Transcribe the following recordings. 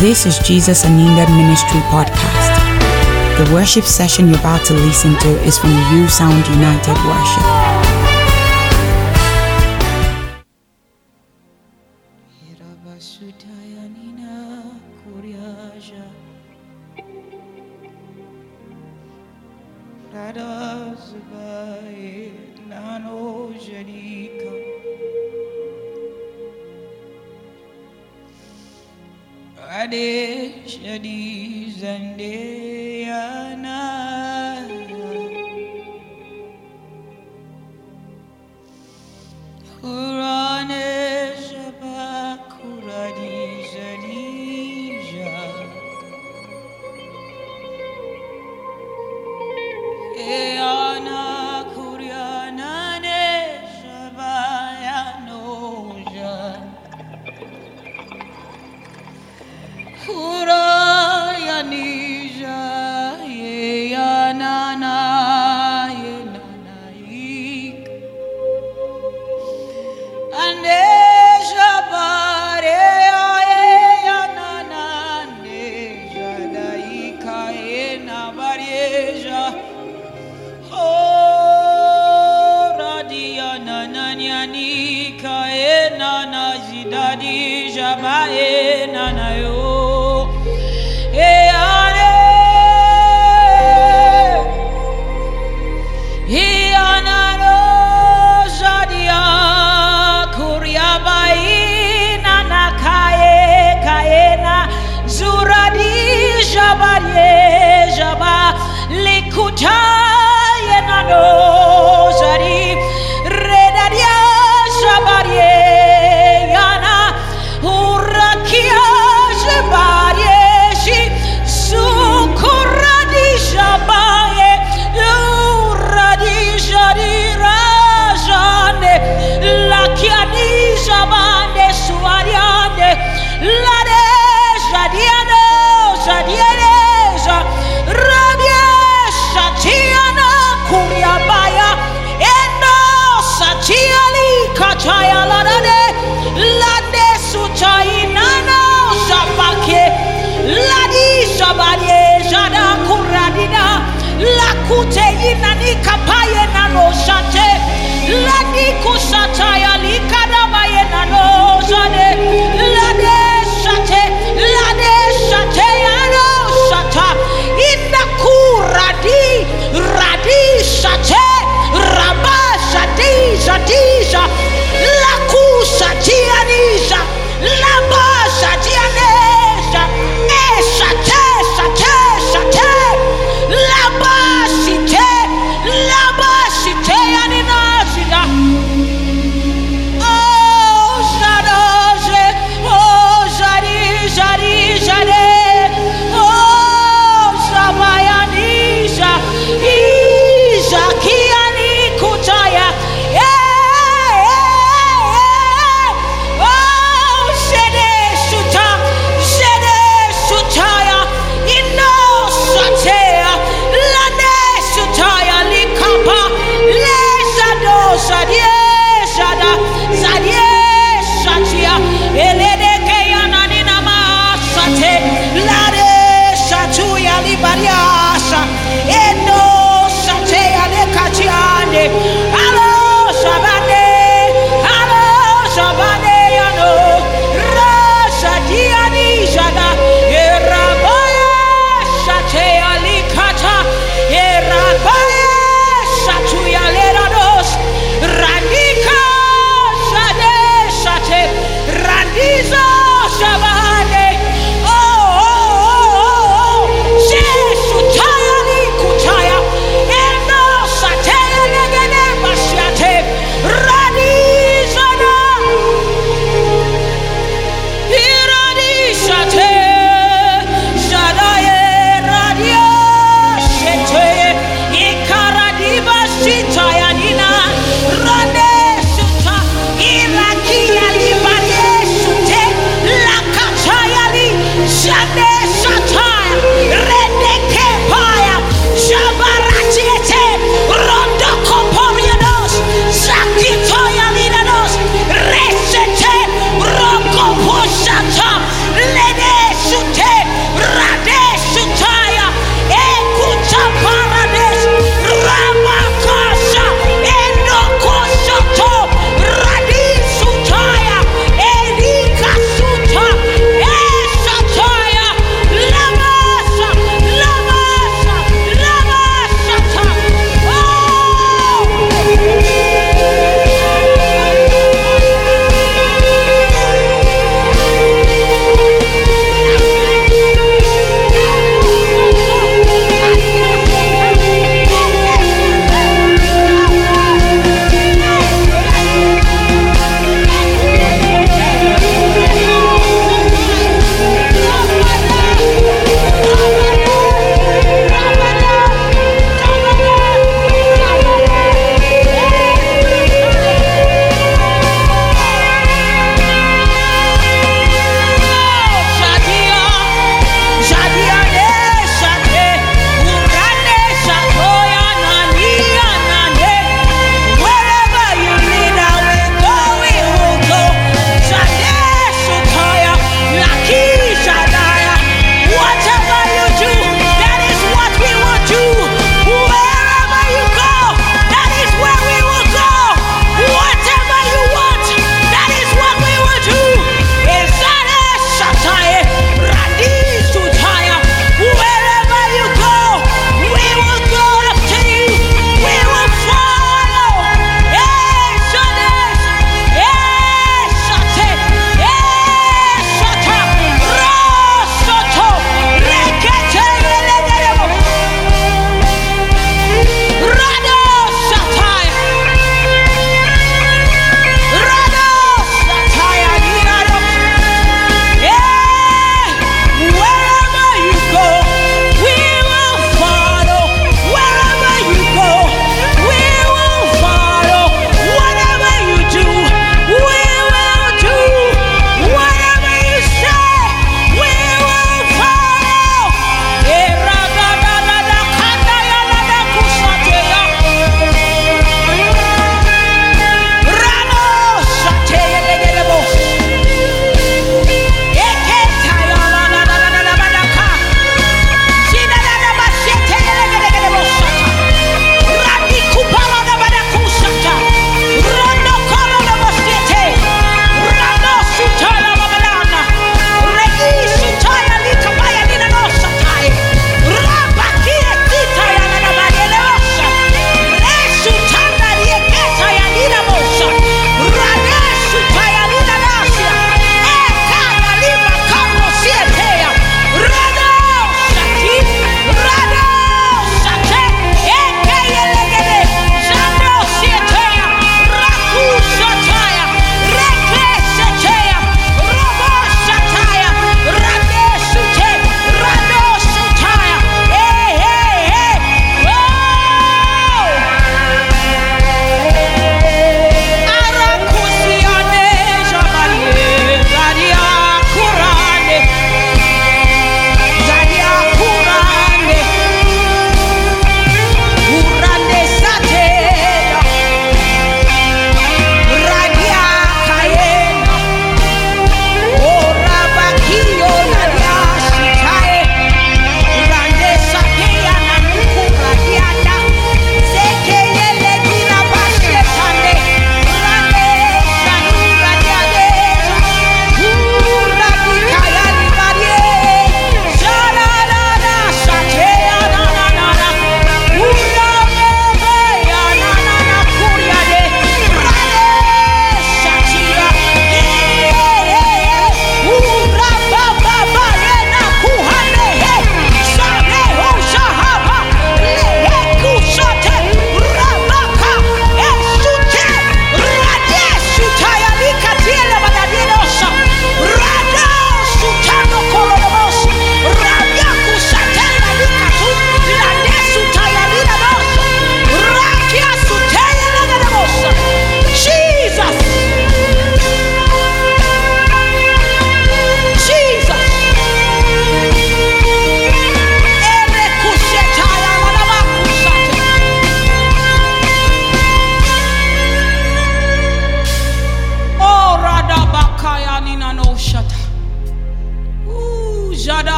This is Jesus United Ministry podcast. The worship session you're about to listen to is from U-Sound United Worship. Ade shadi zande yana Kurane shaba kuradi zadija Eana kurianane shaba yanoja Kura ya nija ye ya nana ye nanaik ande jabare ye ya nana ande jadaika ye nabareja oh radia nana nyanika ye nana jidadi jabae nana yo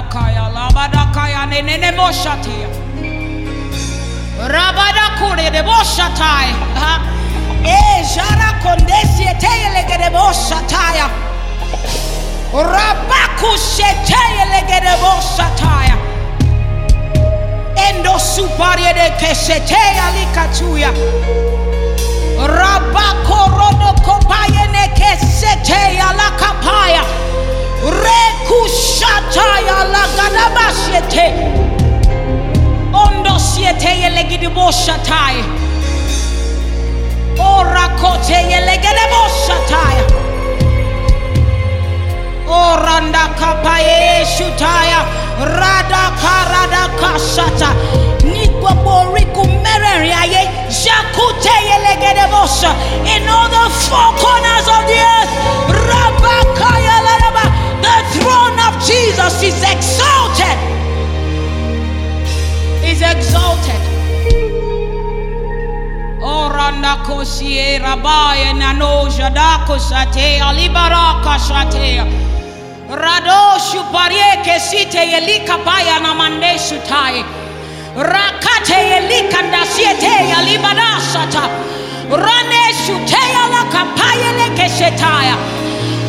Rabadakaya, Labadakaya, Nenemoshatia, Rabadakure, the Boshatai, Ejara Condesia, Taylor, the Boshatia, Rabakus, Taylor, the Boshatia, Endo Suparia de Kesetea, Likatuya, Rabakorono Kopaya, Nekesetea, La Capaya. Rekushataya la gadabashete ondosiete yelegidiboshatai orakote yelegedeboshatai oranda kapaye shutaya radaka radaka shata nikwaboriku mereri aye jakute yelegedebosha in all the four corners of the earth rabakaya la rabaka. The throne of Jesus is exalted. Is exalted. Oranda kosie rabaya nanoja dakosate alibaraka shate radoshu pariye kesite yelika paya namande shutai rakate yelika ndasiete alibarashata rane shuteya lakapaya lekeshetaya.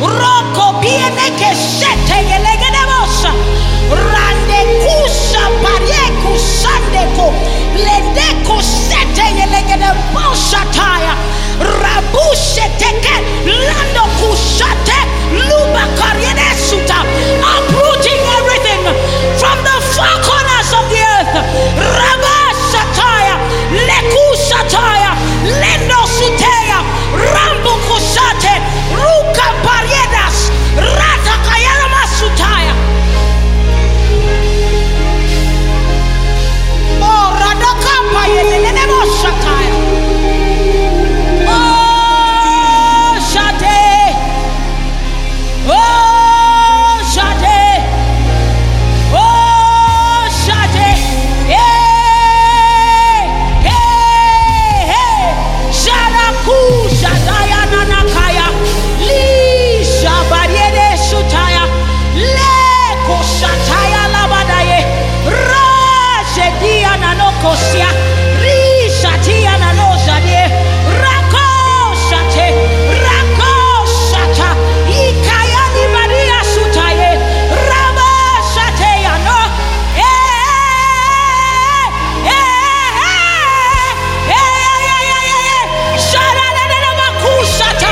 Rocco viene che sette e le genevosa rande cusa parieco sandeco le deco sette e le genevosa taia rabusete che l'hanno cusate l'uba carriere suta uprooting everything from the far corners of the earth rabasa taia le cusa taia le no sutea rambo cusate Ruka Pariedas Rata Kayana Masutaya Oh Radaka Payene Moshataya Oh Shate Oh Shate Oh Shate Hey Hey Hey Shadaku Shadaya Nanakaya Shabariere Shutaya, Leko Shataya Labadaye, Rajedia Nanokosia, Rishatia Nanojade, Rako Shate, Rako Shata, Ikayani Maria Sutaye, Raba Shatea, no, Shata,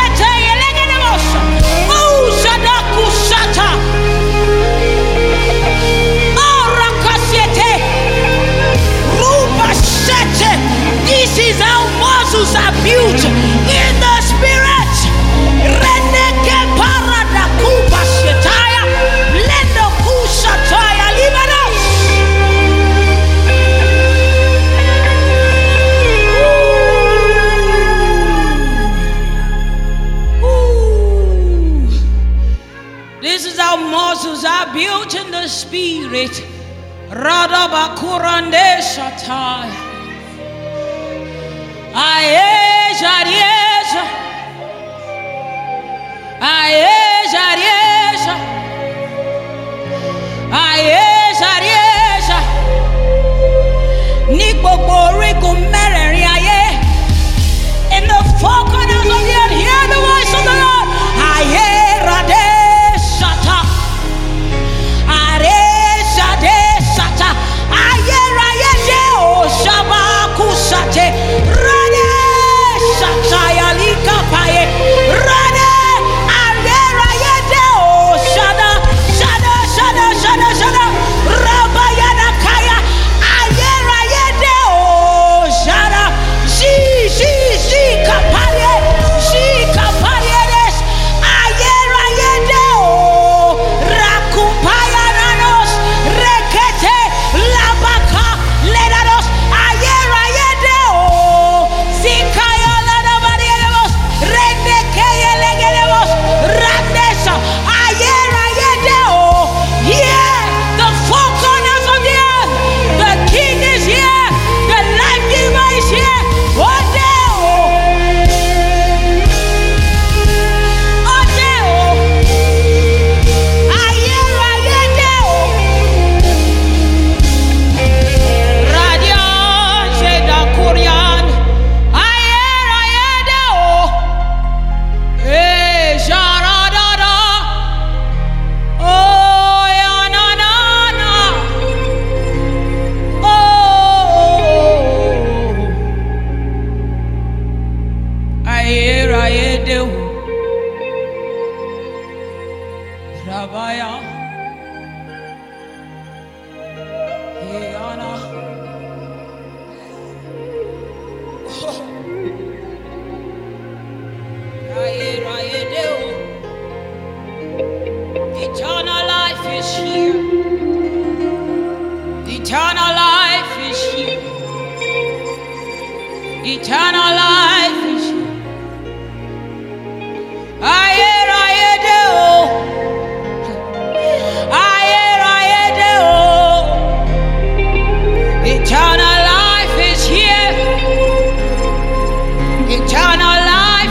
This is how muscles are built in the spirit. Reneke parada kuba shetaya, lendo kushataya libanos. Ooh. This is how muscles are built in the spirit. Radabakurande shataya. Ayé, Jariéja. Ní gbogbo orígun mẹ́rẹ̀ẹ̀rin ayé. In the four corners of the earth, hear the voice of the Lord. Ayé, Radé, Sata. Aré, Jadé, Sata. Ayé, Rayé, Jé, O, Shabá, Kú, Sate. Radé, Sata, Yalí, Kapaye. Radé, Aré. Abaya. Hey, Anna. Eternal life is here.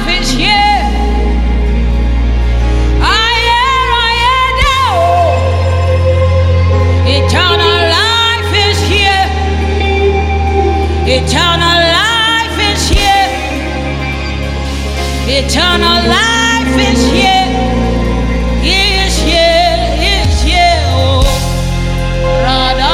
Eternal life is here. Eternal life is here. Eternal life is here. Eternal life is here. Eternal life is here. Eternal life is here. Eternal life is here. Is here, is here. Oh, Radha.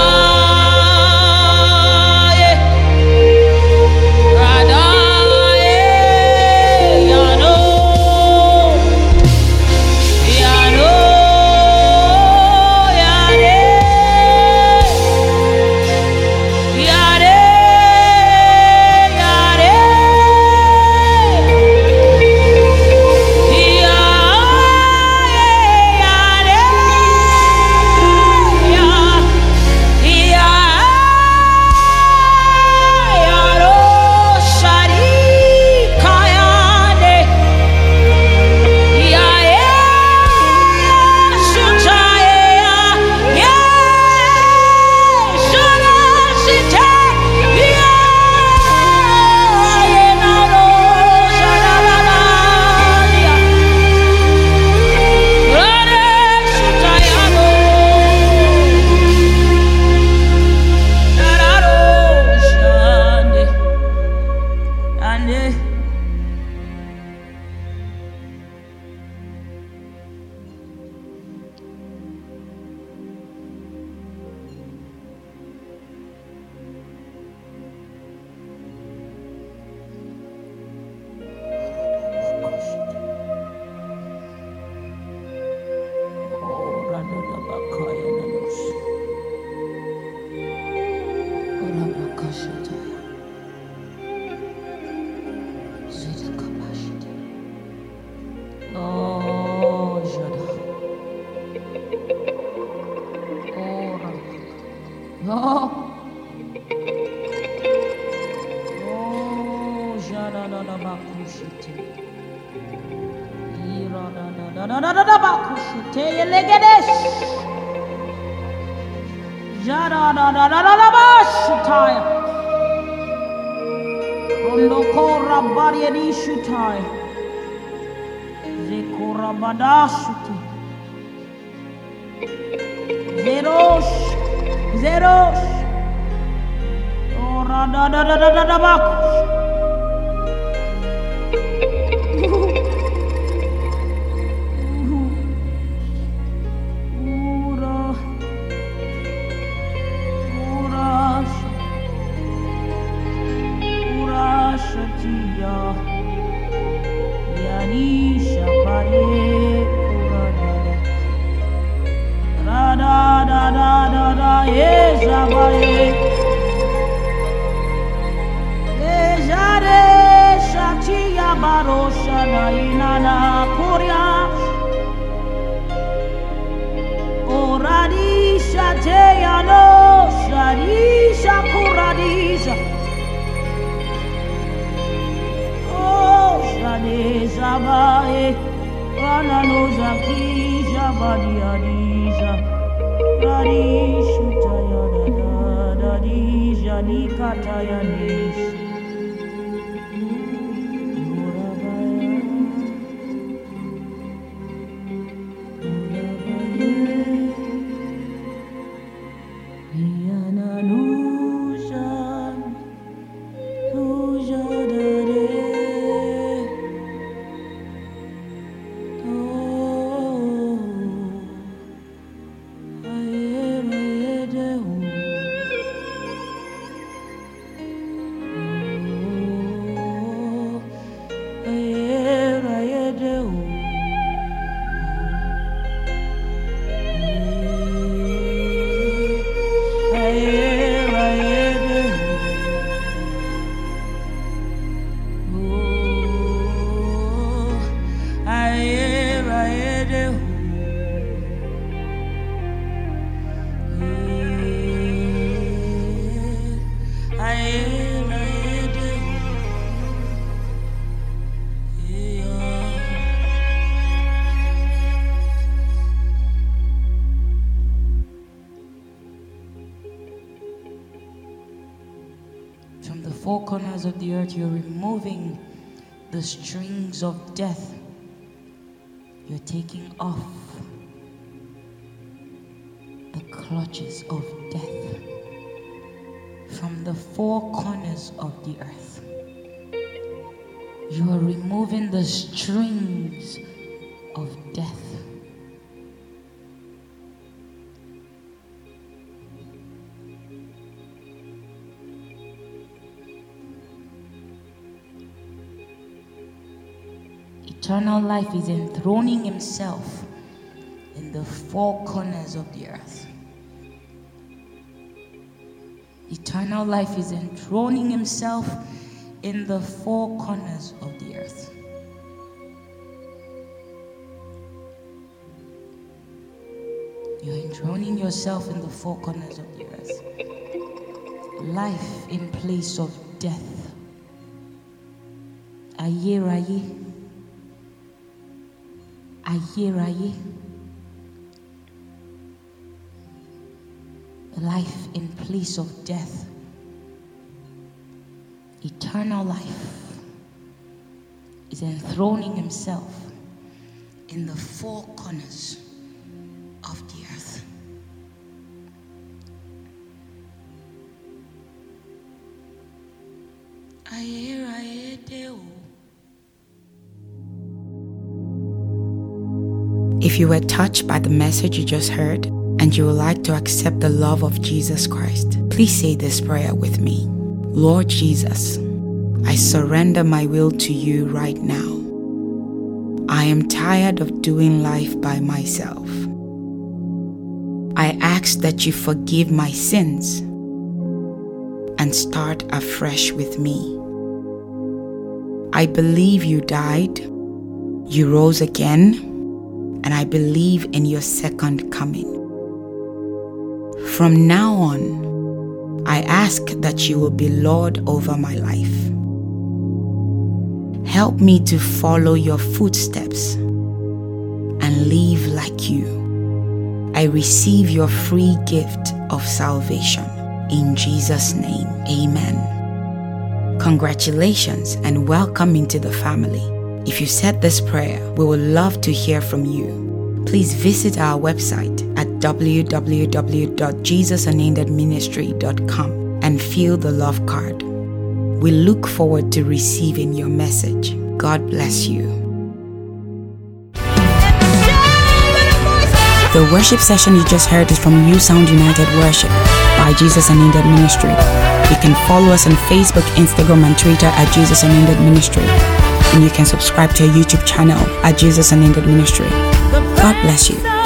From the four corners of the earth, you're removing the strings of death. You're taking off the clutches of death. From the four corners of the earth, you are removing the strings of death. Eternal life is enthroning himself in the four corners of the earth. Eternal life is enthroning himself in the four corners of the earth. You're enthroning yourself in the four corners of the earth. Life in place of death. Aye, aye. Aye. Life in place of death. Eternal life is enthroning himself in the four corners of the earth. Aye, Deo. If you were touched by the message you just heard and you would like to accept the love of Jesus Christ, please say this prayer with me. Lord Jesus, I surrender my will to you right now. I am tired of doing life by myself. I ask that you forgive my sins and start afresh with me. I believe you died, you rose again, and I believe in your second coming. From now on, I ask that you will be Lord over my life. Help me to follow your footsteps and live like you. I receive your free gift of salvation. In Jesus' name, amen. Congratulations and welcome into the family. If you said this prayer, we would love to hear from you. Please visit our website at www.jesusunitedministry.com and fill the love card. We look forward to receiving your message. God bless you. The worship session you just heard is from U-Sound United Worship by Jesus United Ministry. You can follow us on Facebook, Instagram, and Twitter at Jesus United Ministry. And you can subscribe to our YouTube channel at Jesus United Ministry. God bless you.